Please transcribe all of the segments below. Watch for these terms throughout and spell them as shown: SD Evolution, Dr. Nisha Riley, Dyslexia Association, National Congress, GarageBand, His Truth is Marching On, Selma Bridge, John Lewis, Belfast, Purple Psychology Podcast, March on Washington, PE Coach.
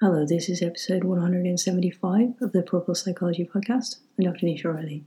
Hello, this is episode 175 of the Purple Psychology Podcast. I'm Dr. Nisha Riley.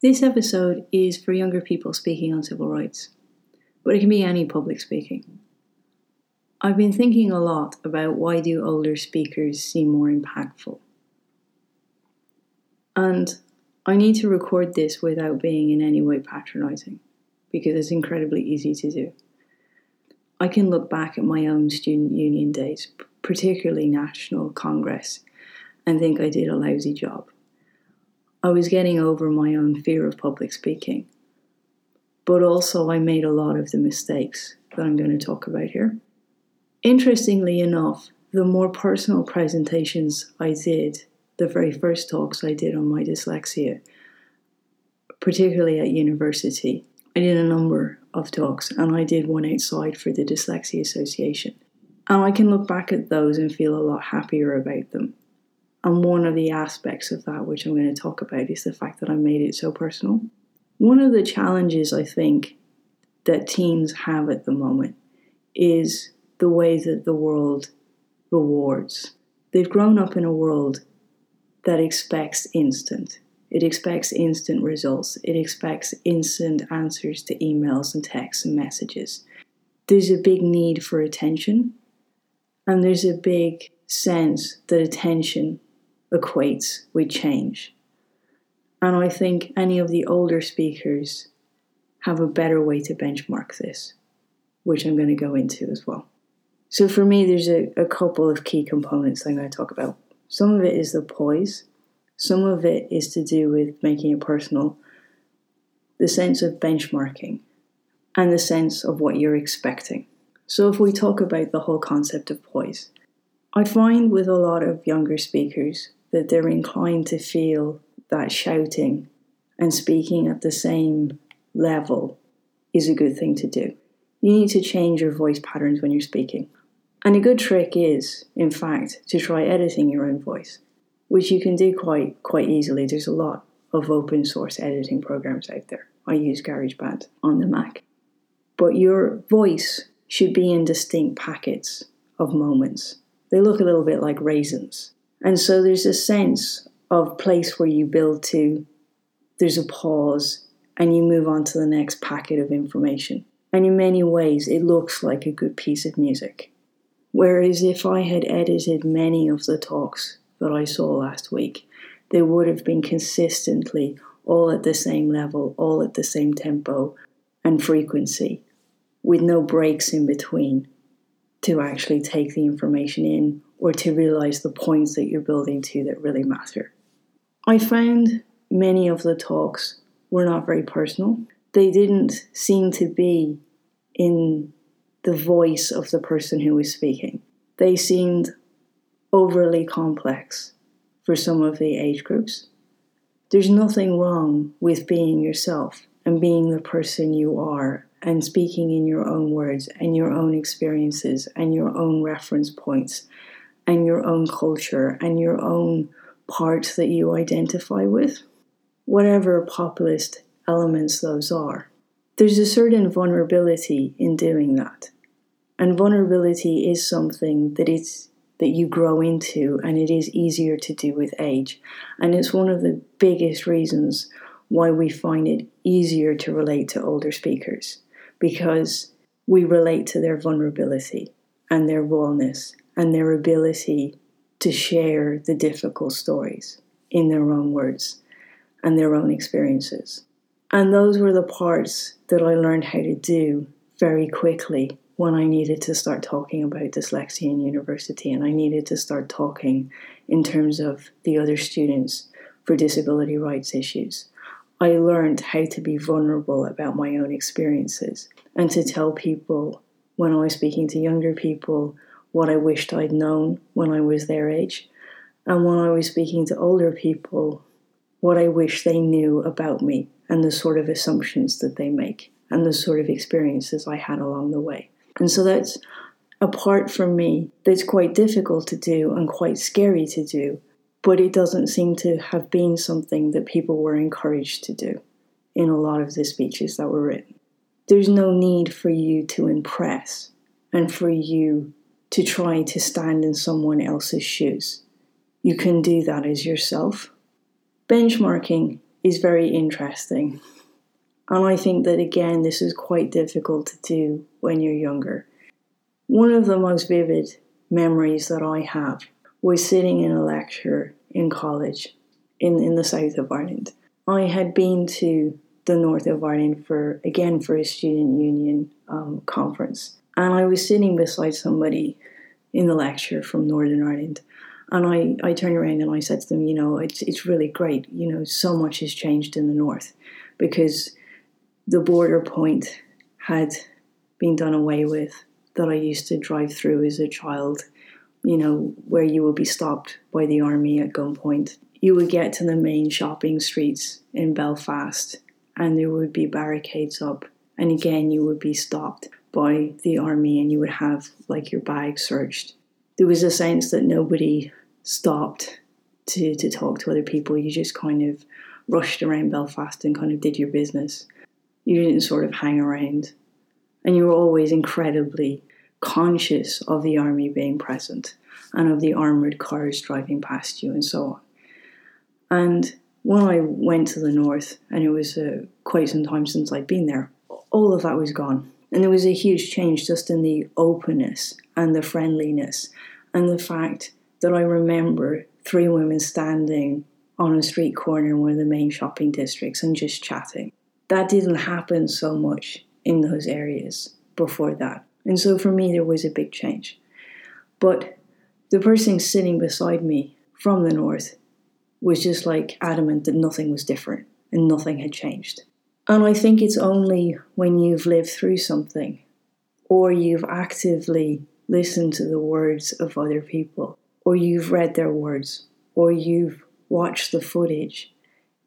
This episode is for younger people speaking on civil rights, but it can be any public speaking. I've been thinking a lot about why do older speakers seem more impactful? And I need to record this without being in any way patronizing, because it's incredibly easy to do. I can look back at my own student union days, particularly National Congress, and think I did a lousy job. I was getting over my own fear of public speaking, but also I made a lot of the mistakes that I'm going to talk about here. Interestingly enough, the more personal presentations I did, the very first talks I did on my dyslexia, particularly at university, I did a number of talks, and I did one outside for the Dyslexia Association. And I can look back at those and feel a lot happier about them. And one of the aspects of that, which I'm going to talk about, is the fact that I made it so personal. One of the challenges I think that teens have at the moment is the way that the world rewards. They've grown up in a world that expects instant. It expects instant results. It expects instant answers to emails and texts and messages. There's a big need for attention. And there's a big sense that attention equates with change. And I think any of the older speakers have a better way to benchmark this, which I'm going to go into as well. So for me, there's a couple of key components that I'm going to talk about. Some of it is the poise. Some of it is to do with making it personal, the sense of benchmarking, and the sense of what you're expecting. So if we talk about the whole concept of poise, I find with a lot of younger speakers that they're inclined to feel that shouting and speaking at the same level is a good thing to do. You need to change your voice patterns when you're speaking. And a good trick is, in fact, to try editing your own voice, which you can do quite easily. There's a lot of open source editing programs out there. I use GarageBand on the Mac. But your voice should be in distinct packets of moments. They look a little bit like raisins. And so there's a sense of place where you build to, there's a pause, and you move on to the next packet of information. And in many ways, it looks like a good piece of music. Whereas if I had edited many of the talks that I saw last week, they would have been consistently all at the same level, all at the same tempo and frequency, with no breaks in between to actually take the information in or to realize the points that you're building to that really matter. I found many of the talks were not very personal. They didn't seem to be in the voice of the person who was speaking. They seemed overly complex for some of the age groups. There's nothing wrong with being yourself and being the person you are, and speaking in your own words and your own experiences and your own reference points and your own culture and your own parts that you identify with, whatever populist elements those are. There's a certain vulnerability in doing that. And vulnerability is something that you grow into, and it is easier to do with age. And it's one of the biggest reasons why we find it easier to relate to older speakers, because we relate to their vulnerability and their rawness and their ability to share the difficult stories in their own words and their own experiences. And those were the parts that I learned how to do very quickly when I needed to start talking about dyslexia in university, and I needed to start talking in terms of the other students for disability rights issues. I learned how to be vulnerable about my own experiences and to tell people when I was speaking to younger people what I wished I'd known when I was their age, and when I was speaking to older people, what I wish they knew about me and the sort of assumptions that they make and the sort of experiences I had along the way. And so that's a part for me that's quite difficult to do and quite scary to do, but it doesn't seem to have been something that people were encouraged to do in a lot of the speeches that were written. There's no need for you to impress and for you to trying to stand in someone else's shoes. You can do that as yourself. Benchmarking is very interesting. And I think that, again, this is quite difficult to do when you're younger. One of the most vivid memories that I have was sitting in a lecture in college in the south of Ireland. I had been to the north of Ireland for a student union conference. And I was sitting beside somebody in the lecture from Northern Ireland. And I turned around and I said to them, you know, it's really great. You know, so much has changed in the north because the border point had been done away with that I used to drive through as a child, you know, where you would be stopped by the army at gunpoint. You would get to the main shopping streets in Belfast and there would be barricades up. And again, you would be stopped by the army and you would have like your bag searched. There was a sense that nobody stopped to talk to other people. You just kind of rushed around Belfast and kind of did your business. You didn't sort of hang around. And you were always incredibly conscious of the army being present and of the armoured cars driving past you and so on. And when I went to the north, and it was quite some time since I'd been there, all of that was gone. And there was a huge change just in the openness and the friendliness and the fact that I remember three women standing on a street corner in one of the main shopping districts and just chatting. That didn't happen so much in those areas before that. And so for me, there was a big change. But the person sitting beside me from the north was just like adamant that nothing was different and nothing had changed. And I think it's only when you've lived through something or you've actively listened to the words of other people or you've read their words or you've watched the footage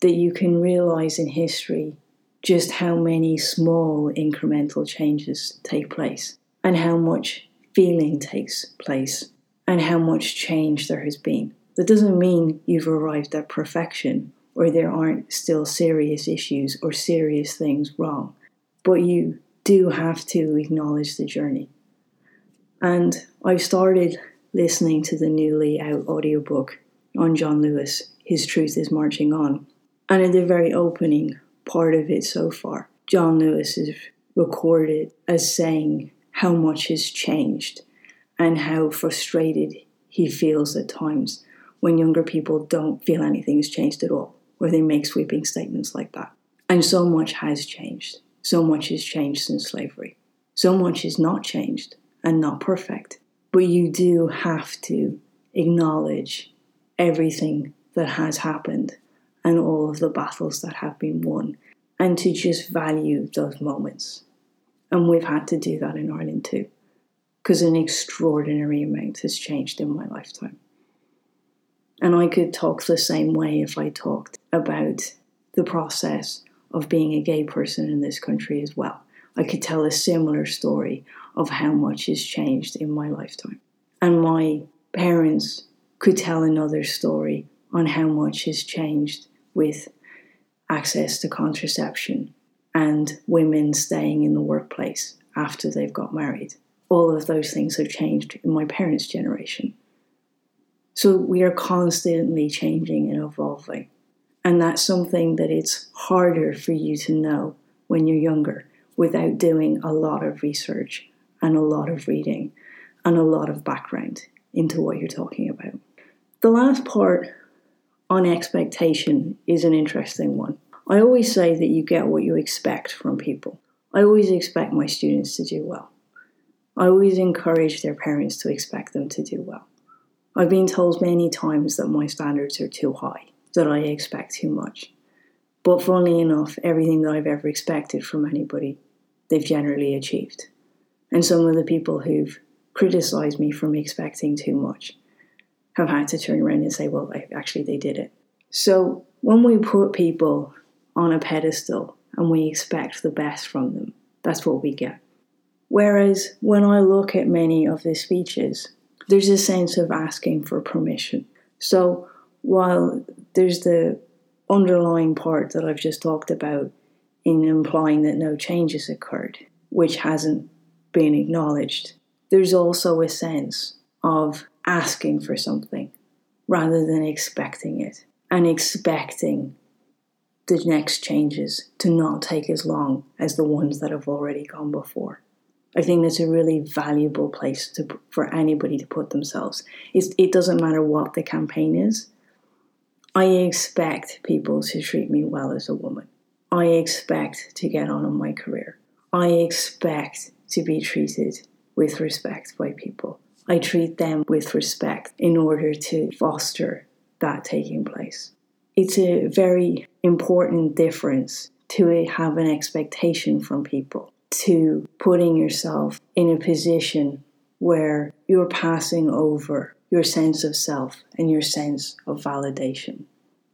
that you can realize in history just how many small incremental changes take place and how much feeling takes place and how much change there has been. That doesn't mean you've arrived at perfection or there aren't still serious issues or serious things wrong. But you do have to acknowledge the journey. And I started listening to the newly out audiobook on John Lewis, His Truth is Marching On. And in the very opening part of it so far, John Lewis is recorded as saying how much has changed and how frustrated he feels at times when younger people don't feel anything's changed at all, or they make sweeping statements like that. And so much has changed. So much has changed since slavery. So much is not changed and not perfect. But you do have to acknowledge everything that has happened and all of the battles that have been won, and to just value those moments. And we've had to do that in Ireland too, because an extraordinary amount has changed in my lifetime. And I could talk the same way if I talked about the process of being a gay person in this country as well. I could tell a similar story of how much has changed in my lifetime. And my parents could tell another story on how much has changed with access to contraception and women staying in the workplace after they've got married. All of those things have changed in my parents' generation. So we are constantly changing and evolving. And that's something that it's harder for you to know when you're younger without doing a lot of research and a lot of reading and a lot of background into what you're talking about. The last part on expectation is an interesting one. I always say that you get what you expect from people. I always expect my students to do well. I always encourage their parents to expect them to do well. I've been told many times that my standards are too high, that I expect too much. But funnily enough, everything that I've ever expected from anybody, they've generally achieved. And some of the people who've criticised me for expecting too much have had to turn around and say, well, actually they did it. So when we put people on a pedestal and we expect the best from them, that's what we get. Whereas when I look at many of the speeches, there's a sense of asking for permission. So while there's the underlying part that I've just talked about in implying that no change has occurred, which hasn't been acknowledged, there's also a sense of asking for something rather than expecting it, and expecting the next changes to not take as long as the ones that have already gone before. I think that's a really valuable place for anybody to put themselves. It doesn't matter what the campaign is. I expect people to treat me well as a woman. I expect to get on in my career. I expect to be treated with respect by people. I treat them with respect in order to foster that taking place. It's a very important difference to have an expectation from people, to putting yourself in a position where you're passing over your sense of self and your sense of validation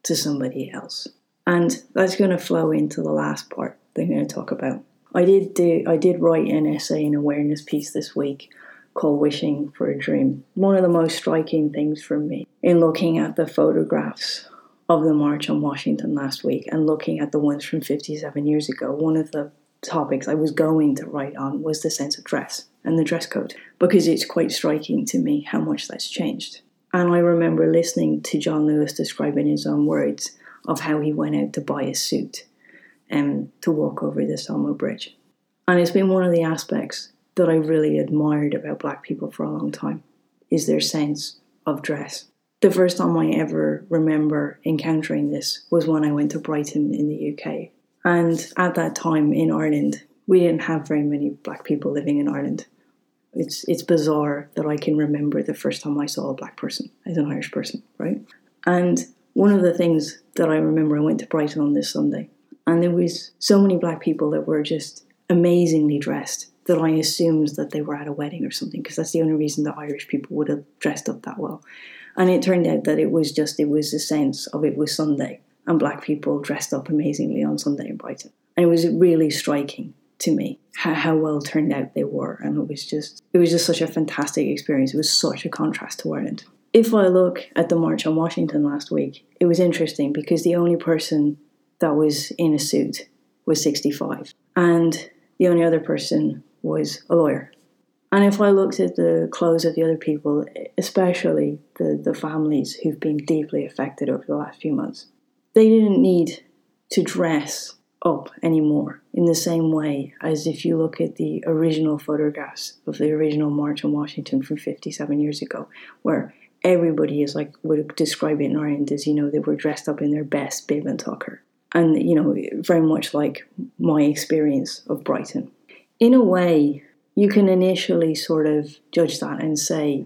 to somebody else. And that's going to flow into the last part that I'm going to talk about. I did write an essay and awareness piece this week called Wishing for a Dream. One of the most striking things for me in looking at the photographs of the March on Washington last week and looking at the ones from 57 years ago, one of the topics I was going to write on was the sense of dress and the dress code, because it's quite striking to me how much that's changed. And I remember listening to John Lewis describe in his own words of how he went out to buy a suit to walk over the Selma Bridge. And it's been one of the aspects that I really admired about Black people for a long time, is their sense of dress. The first time I ever remember encountering this was when I went to Brighton in the UK. And at that time in Ireland, we didn't have very many Black people living in Ireland. It's bizarre that I can remember the first time I saw a Black person as an Irish person, right? And one of the things that I remember, I went to Brighton on this Sunday, and there was so many Black people that were just amazingly dressed that I assumed that they were at a wedding or something, because that's the only reason that Irish people would have dressed up that well. And it turned out that it was a sense of it was Sunday, and Black people dressed up amazingly on Sunday in Brighton. And it was really striking to me how well turned out they were, and it was just such a fantastic experience. It was such a contrast to Ireland. If I look at the March on Washington last week, it was interesting because the only person that was in a suit was 65, and the only other person was a lawyer. And if I looked at the clothes of the other people, especially the families who've been deeply affected over the last few months, they didn't need to dress up anymore in the same way as if you look at the original photographs of the original March on Washington from 57 years ago, where everybody is like, would describe it in Ireland as, they were dressed up in their best bib and tucker. And, very much like my experience of Brighton. In a way, you can initially sort of judge that and say,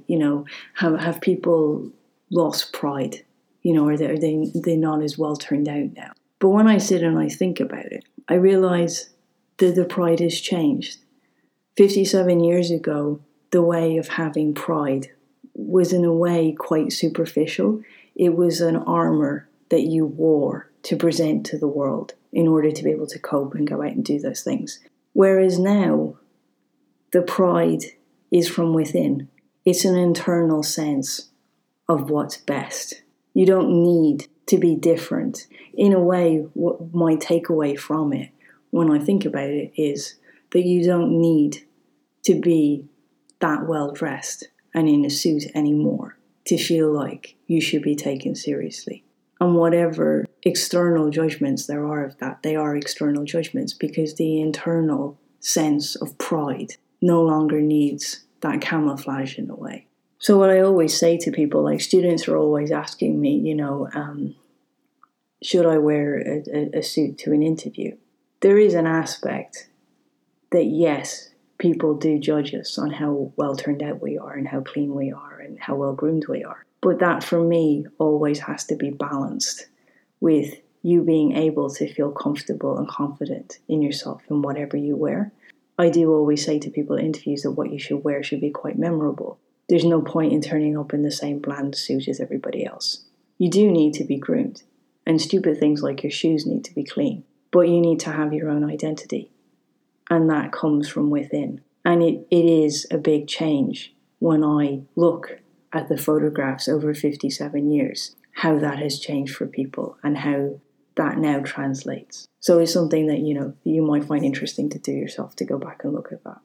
have people lost pride? Are they not as well turned out now? But when I sit and I think about it, I realise that the pride has changed. 57 years ago, the way of having pride was in a way quite superficial. It was an armour that you wore to present to the world in order to be able to cope and go out and do those things. Whereas now, the pride is from within. It's an internal sense of what's best. You don't need to be different. In a way, what my takeaway from it, when I think about it, is that you don't need to be that well-dressed and in a suit anymore to feel like you should be taken seriously. And whatever external judgments there are of that, they are external judgments, because the internal sense of pride no longer needs that camouflage in a way. So what I always say to people, like students are always asking me, should I wear a suit to an interview? There is an aspect that, yes, people do judge us on how well turned out we are and how clean we are and how well groomed we are. But that, for me, always has to be balanced with you being able to feel comfortable and confident in yourself in whatever you wear. I do always say to people at interviews that what you should wear should be quite memorable. There's no point in turning up in the same bland suit as everybody else. You do need to be groomed, and stupid things like your shoes need to be clean, but you need to have your own identity, and that comes from within. And it is a big change when I look at the photographs over 57 years, how that has changed for people and how that now translates. So it's something that, you might find interesting to do yourself, to go back and look at that.